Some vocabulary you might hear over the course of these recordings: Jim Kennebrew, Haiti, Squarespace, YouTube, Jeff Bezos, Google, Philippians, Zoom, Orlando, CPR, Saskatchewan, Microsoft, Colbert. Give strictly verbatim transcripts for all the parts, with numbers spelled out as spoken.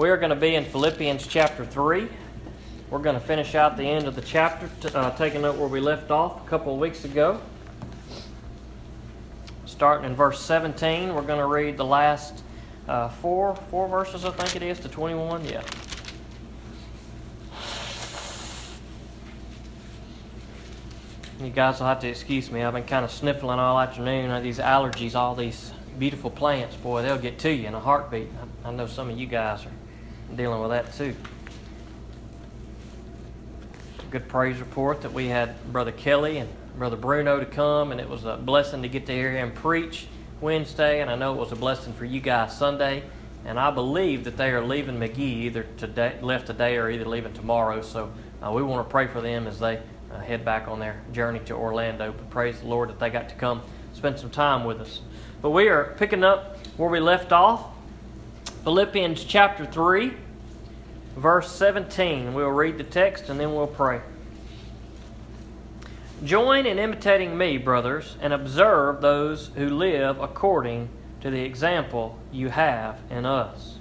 We are going to be in Philippians chapter three. We're going to finish out the end of the chapter, to, uh, taking up where we left off a couple of weeks ago. Starting in verse seventeen, we're going to read the last uh, four four verses, I think it is, to twenty-one. Yeah. You guys will have to excuse me. I've been kind of sniffling all afternoon. These allergies, all these beautiful plants, boy, they'll get to you in a heartbeat. I, I know some of you guys are dealing with that too. Good praise report that we had Brother Kelly and Brother Bruno to come, and it was a blessing to get to hear him preach Wednesday, and I know it was a blessing for you guys Sunday, and I believe that they are leaving McGee either today, left today or either leaving tomorrow, so uh, we want to pray for them as they uh, head back on their journey to Orlando. But praise the Lord that they got to come spend some time with us. But we are picking up where we left off, Philippians chapter three. Verse seventeen, we'll read the text and then we'll pray. Join in imitating me, brothers, and observe those who live according to the example you have in us.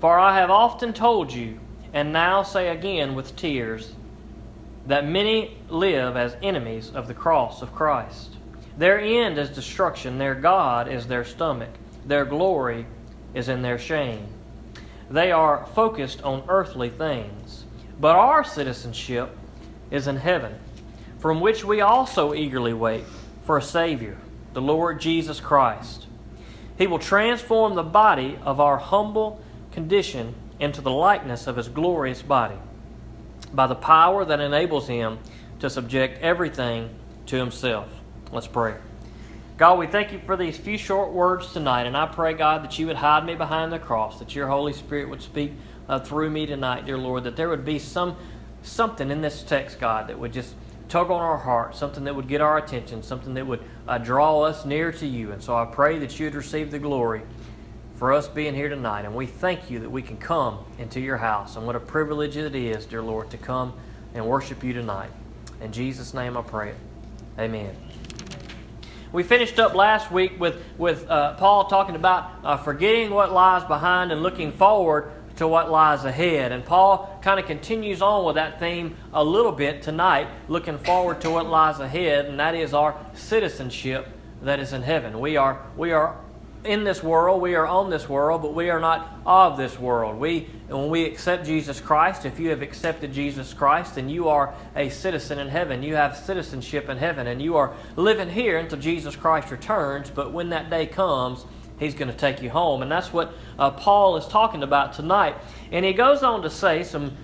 For I have often told you, and now say again with tears, that many live as enemies of the cross of Christ. Their end is destruction, their God is their stomach, their glory is in their shame. They are focused on earthly things, but our citizenship is in heaven, from which we also eagerly wait for a Savior, the Lord Jesus Christ. He will transform the body of our humble condition into the likeness of His glorious body, by the power that enables Him to subject everything to Himself. Let's pray. God, we thank you for these few short words tonight, and I pray, God, that you would hide me behind the cross, that your Holy Spirit would speak uh, through me tonight, dear Lord, that there would be some something in this text, God, that would just tug on our heart, something that would get our attention, something that would uh, draw us near to you. And so I pray that you would receive the glory for us being here tonight, and we thank you that we can come into your house, and what a privilege it is, dear Lord, to come and worship you tonight. In Jesus' name I pray it. Amen. We finished up last week with, with uh, Paul talking about uh, forgetting what lies behind and looking forward to what lies ahead. And Paul kind of continues on with that theme a little bit tonight, looking forward to what lies ahead, and that is our citizenship that is in heaven. We are, we are in this world, we are on this world, but we are not of this world. We, when we accept Jesus Christ, if you have accepted Jesus Christ, then you are a citizen in heaven. You have citizenship in heaven, and you are living here until Jesus Christ returns, but when that day comes, He's going to take you home. And that's what uh, Paul is talking about tonight. And he goes on to say some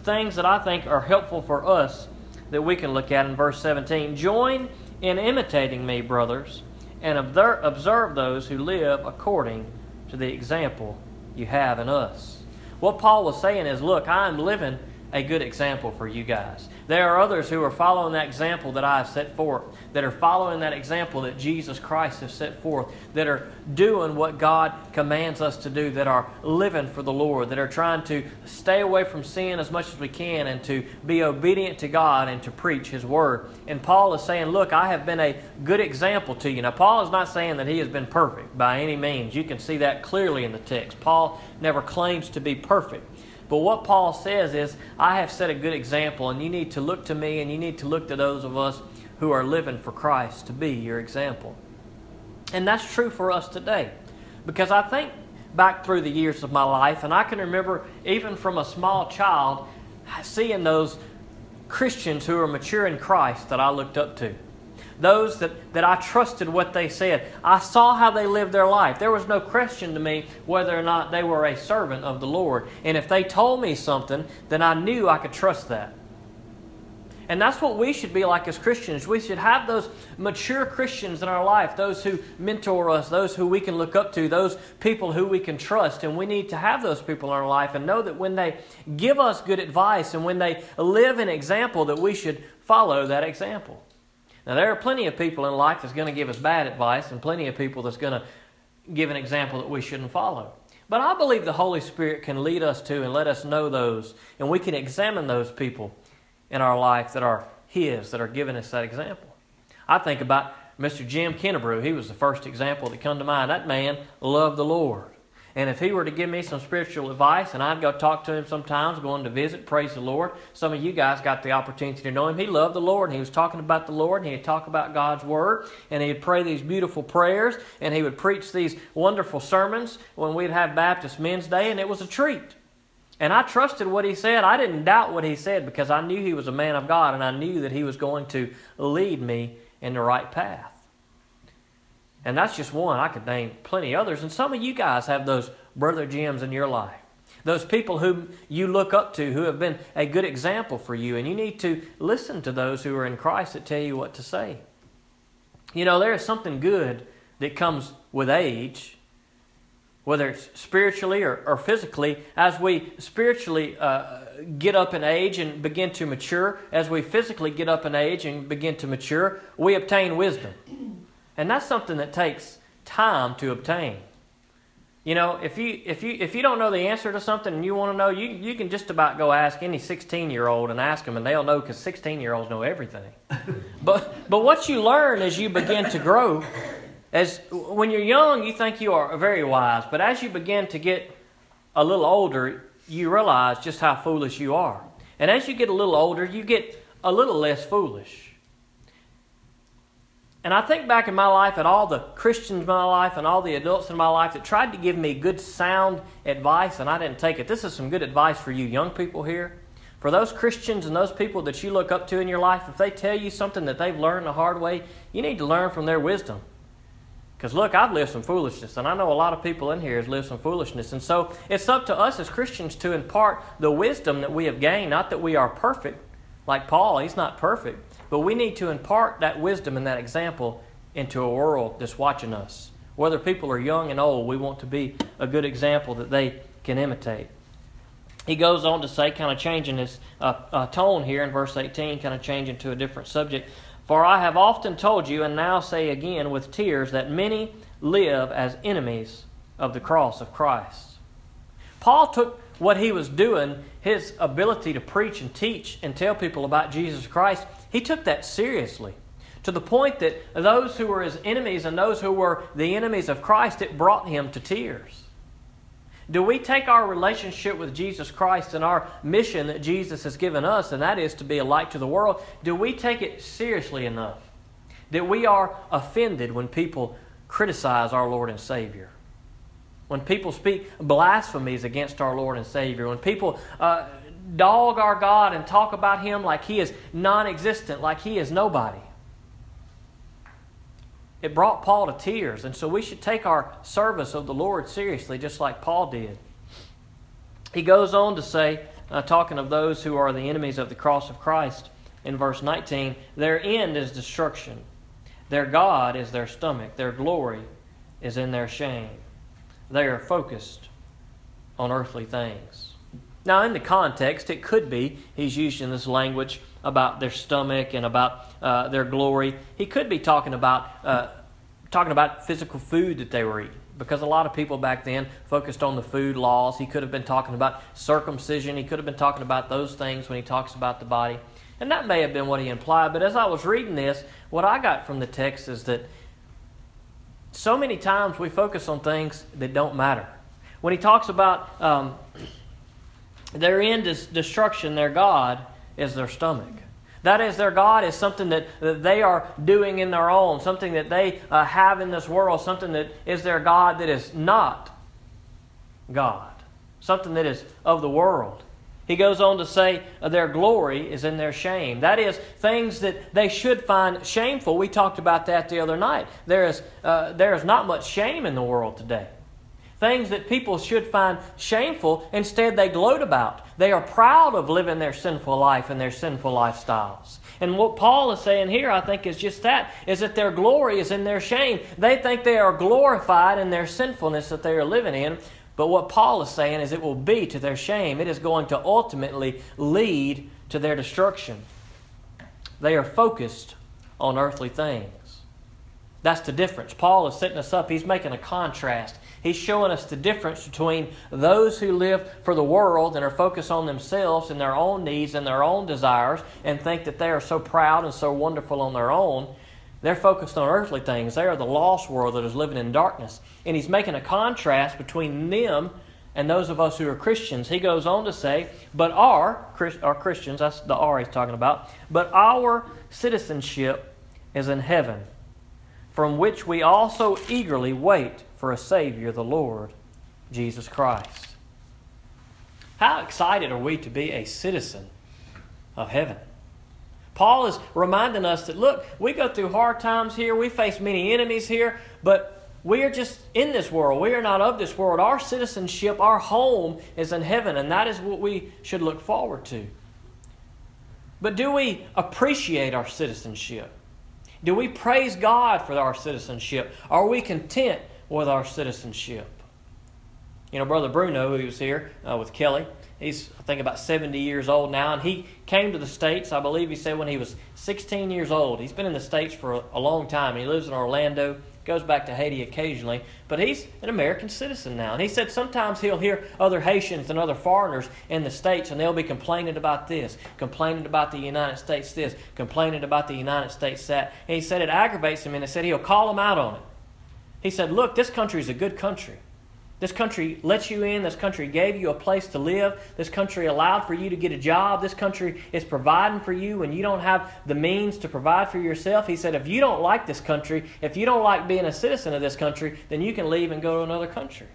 things that I think are helpful for us that we can look at in verse seventeen. Join in imitating me, brothers, and observe those who live according to the example you have in us. What Paul was saying is, look, I am living a good example for you guys. There are others who are following that example that I have set forth, that are following that example that Jesus Christ has set forth, that are doing what God commands us to do, that are living for the Lord, that are trying to stay away from sin as much as we can and to be obedient to God and to preach His Word. And Paul is saying, look, I have been a good example to you. Now, Paul is not saying that he has been perfect by any means. You can see that clearly in the text. Paul never claims to be perfect. But what Paul says is, I have set a good example, and you need to look to me, and you need to look to those of us who are living for Christ to be your example. And that's true for us today, because I think back through the years of my life, and I can remember even from a small child seeing those Christians who are mature in Christ that I looked up to. Those that, that I trusted what they said. I saw how they lived their life. There was no question to me whether or not they were a servant of the Lord. And if they told me something, then I knew I could trust that. And that's what we should be like as Christians. We should have those mature Christians in our life, those who mentor us, those who we can look up to, those people who we can trust. And we need to have those people in our life and know that when they give us good advice and when they live an example, that we should follow that example. Now, there are plenty of people in life that's going to give us bad advice and plenty of people that's going to give an example that we shouldn't follow. But I believe the Holy Spirit can lead us to and let us know those, and we can examine those people in our life that are His, that are giving us that example. I think about Mister Jim Kennebrew. He was the first example that come to mind. That man loved the Lord. And if he were to give me some spiritual advice, and I'd go talk to him sometimes, going to visit, praise the Lord. Some of you guys got the opportunity to know him. He loved the Lord, and he was talking about the Lord, and he'd talk about God's Word, and he'd pray these beautiful prayers, and he would preach these wonderful sermons when we'd have Baptist Men's Day, and it was a treat. And I trusted what he said. I didn't doubt what he said because I knew he was a man of God, and I knew that he was going to lead me in the right path. And that's just one. I could name plenty others. And some of you guys have those Brother Jims in your life. Those people whom you look up to who have been a good example for you. And you need to listen to those who are in Christ that tell you what to say. You know, there is something good that comes with age, whether it's spiritually or, or physically. As we spiritually uh, get up in age and begin to mature, as we physically get up in age and begin to mature, we obtain wisdom. And that's something that takes time to obtain. You know, if you if you if you don't know the answer to something and you want to know, you you can just about go ask any sixteen-year-old and ask them, and they'll know because sixteen-year-olds know everything. but but what you learn as you begin to grow, as when you're young, you think you are very wise, but as you begin to get a little older, you realize just how foolish you are. And as you get a little older, you get a little less foolish. And I think back in my life at all the Christians in my life and all the adults in my life that tried to give me good, sound advice, and I didn't take it. This is some good advice for you young people here. For those Christians and those people that you look up to in your life, if they tell you something that they've learned the hard way, you need to learn from their wisdom. Because look, I've lived some foolishness, and I know a lot of people in here has lived some foolishness. And so it's up to us as Christians to impart the wisdom that we have gained, not that we are perfect. Like Paul, he's not perfect. But we need to impart that wisdom and that example into a world that's watching us. Whether people are young and old, we want to be a good example that they can imitate. He goes on to say, kind of changing his uh, uh, tone here in verse eighteen, kind of changing to a different subject. For I have often told you, and now say again with tears, that many live as enemies of the cross of Christ. Paul took what he was doing, his ability to preach and teach and tell people about Jesus Christ, he took that seriously to the point that those who were his enemies and those who were the enemies of Christ, it brought him to tears. Do we take our relationship with Jesus Christ and our mission that Jesus has given us, and that is to be a light to the world, do we take it seriously enough that we are offended when people criticize our Lord and Savior? When people speak blasphemies against our Lord and Savior, when people uh, dog our God and talk about Him like He is non-existent, like He is nobody. It brought Paul to tears, and so we should take our service of the Lord seriously, just like Paul did. He goes on to say, uh, talking of those who are the enemies of the cross of Christ, in verse nineteen, their end is destruction. Their God is their stomach. Their glory is in their shame. They are focused on earthly things. Now, in the context, it could be he's using this language about their stomach and about uh, their glory. He could be talking about uh, talking about physical food that they were eating, because a lot of people back then focused on the food laws. He could have been talking about circumcision. He could have been talking about those things when he talks about the body. And that may have been what he implied, but as I was reading this, what I got from the text is that so many times we focus on things that don't matter. When he talks about um, their end is destruction, their God is their stomach. That is, their God is something that, that they are doing in their own, something that they uh, have in this world, something that is their God that is not God, something that is of the world. He goes on to say uh, their glory is in their shame. That is, things that they should find shameful. We talked about that the other night. There is, uh, there is not much shame in the world today. Things that people should find shameful, instead they gloat about. They are proud of living their sinful life and their sinful lifestyles. And what Paul is saying here, I think, is just that, is that their glory is in their shame. They think they are glorified in their sinfulness that they are living in. But what Paul is saying is it will be to their shame. It is going to ultimately lead to their destruction. They are focused on earthly things. That's the difference. Paul is setting us up. He's making a contrast. He's showing us the difference between those who live for the world and are focused on themselves and their own needs and their own desires and think that they are so proud and so wonderful on their own They're focused on earthly things. They are the lost world that is living in darkness. And he's making a contrast between them and those of us who are Christians. He goes on to say, but our, our Christians, that's the R he's talking about, but our citizenship is in heaven, from which we also eagerly wait for a Savior, the Lord Jesus Christ. How excited are we to be a citizen of heaven? Paul is reminding us that, look, we go through hard times here. We face many enemies here, but we are just in this world. We are not of this world. Our citizenship, our home is in heaven, and that is what we should look forward to. But do we appreciate our citizenship? Do we praise God for our citizenship? Are we content with our citizenship? You know, Brother Bruno, who was here uh, with Kelly, he's, I think, about seventy years old now, and he came to the States, I believe he said, when he was sixteen years old. He's been in the States for a long time. He lives in Orlando, goes back to Haiti occasionally, but he's an American citizen now. And he said sometimes he'll hear other Haitians and other foreigners in the States, and they'll be complaining about this, complaining about the United States this, complaining about the United States that. And he said it aggravates him, and he said he'll call them out on it. He said, look, this country is a good country. This country let you in. This country gave you a place to live. This country allowed for you to get a job. This country is providing for you when you don't have the means to provide for yourself. He said, if you don't like this country, if you don't like being a citizen of this country, then you can leave and go to another country.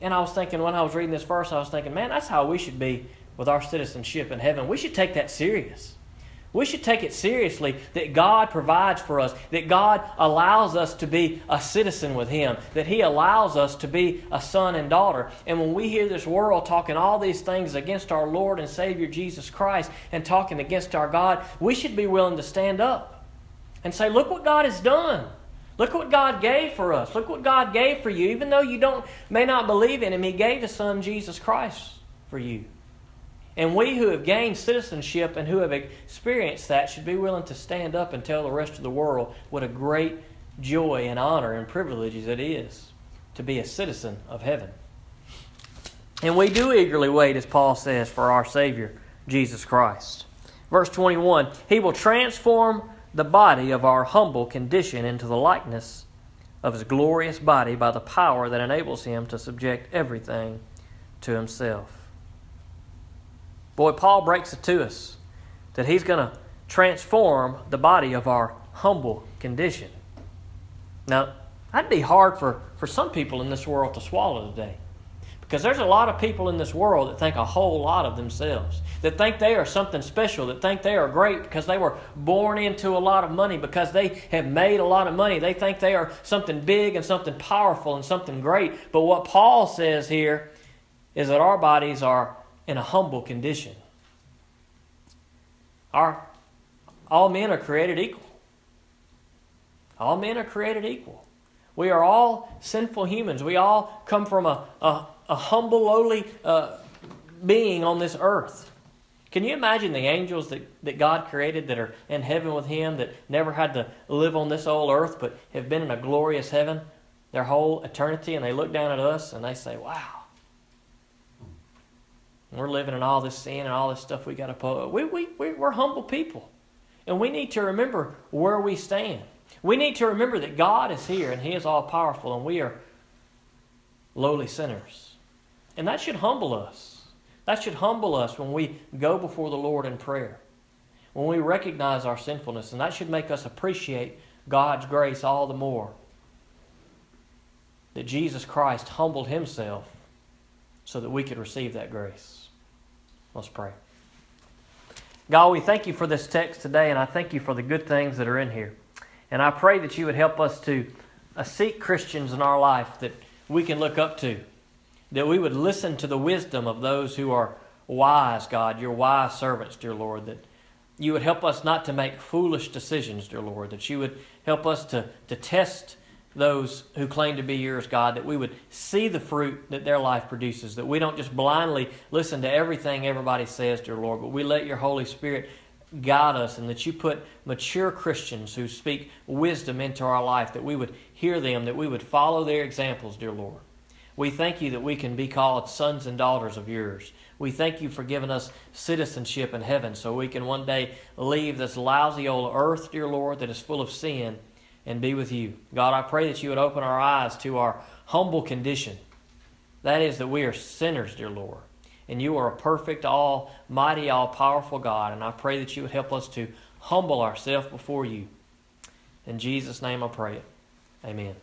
And I was thinking, when I was reading this verse, I was thinking, man, that's how we should be with our citizenship in heaven. We should take that serious. We should take it seriously that God provides for us, that God allows us to be a citizen with Him, that He allows us to be a son and daughter. And when we hear this world talking all these things against our Lord and Savior Jesus Christ and talking against our God, we should be willing to stand up and say, look what God has done. Look what God gave for us. Look what God gave for you. Even though you don't may not believe in Him, He gave His Son Jesus Christ for you. And we who have gained citizenship and who have experienced that should be willing to stand up and tell the rest of the world what a great joy and honor and privilege it is to be a citizen of heaven. And we do eagerly wait, as Paul says, for our Savior, Jesus Christ. Verse twenty-one, He will transform the body of our humble condition into the likeness of His glorious body by the power that enables Him to subject everything to Himself. Boy, Paul breaks it to us that he's going to transform the body of our humble condition. Now, that'd be hard for, for some people in this world to swallow today, because there's a lot of people in this world that think a whole lot of themselves, that think they are something special, that think they are great because they were born into a lot of money, because they have made a lot of money. They think they are something big and something powerful and something great. But what Paul says here is that our bodies are in a humble condition. Our, all men are created equal. All men are created equal. We are all sinful humans. We all come from a, a, a humble, lowly uh, being on this earth. Can you imagine the angels that, that God created that are in heaven with Him, that never had to live on this old earth but have been in a glorious heaven their whole eternity, and they look down at us and they say, wow, we're living in all this sin and all this stuff we got to put. We, we, we're humble people. And we need to remember where we stand. We need to remember that God is here and He is all powerful, and we are lowly sinners. And that should humble us. That should humble us when we go before the Lord in prayer, when we recognize our sinfulness. And that should make us appreciate God's grace all the more, that Jesus Christ humbled Himself so that we could receive that grace. Let's pray. God, we thank You for this text today, and I thank You for the good things that are in here. And I pray that You would help us to uh, seek Christians in our life that we can look up to, that we would listen to the wisdom of those who are wise, God, Your wise servants, dear Lord, that You would help us not to make foolish decisions, dear Lord, that You would help us to, to test those who claim to be Yours, God, that we would see the fruit that their life produces, that we don't just blindly listen to everything everybody says, dear Lord, but we let Your Holy Spirit guide us, and that You put mature Christians who speak wisdom into our life, that we would hear them, that we would follow their examples, dear Lord. We thank you that we can be called sons and daughters of yours. We thank you for giving us citizenship in heaven so we can one day leave this lousy old earth, dear Lord, that is full of sin and be with you. God, I pray that you would open our eyes to our humble condition. That is that we are sinners, dear Lord, and you are a perfect, almighty, all-powerful God, and I pray that you would help us to humble ourselves before you. In Jesus' name I pray it. Amen.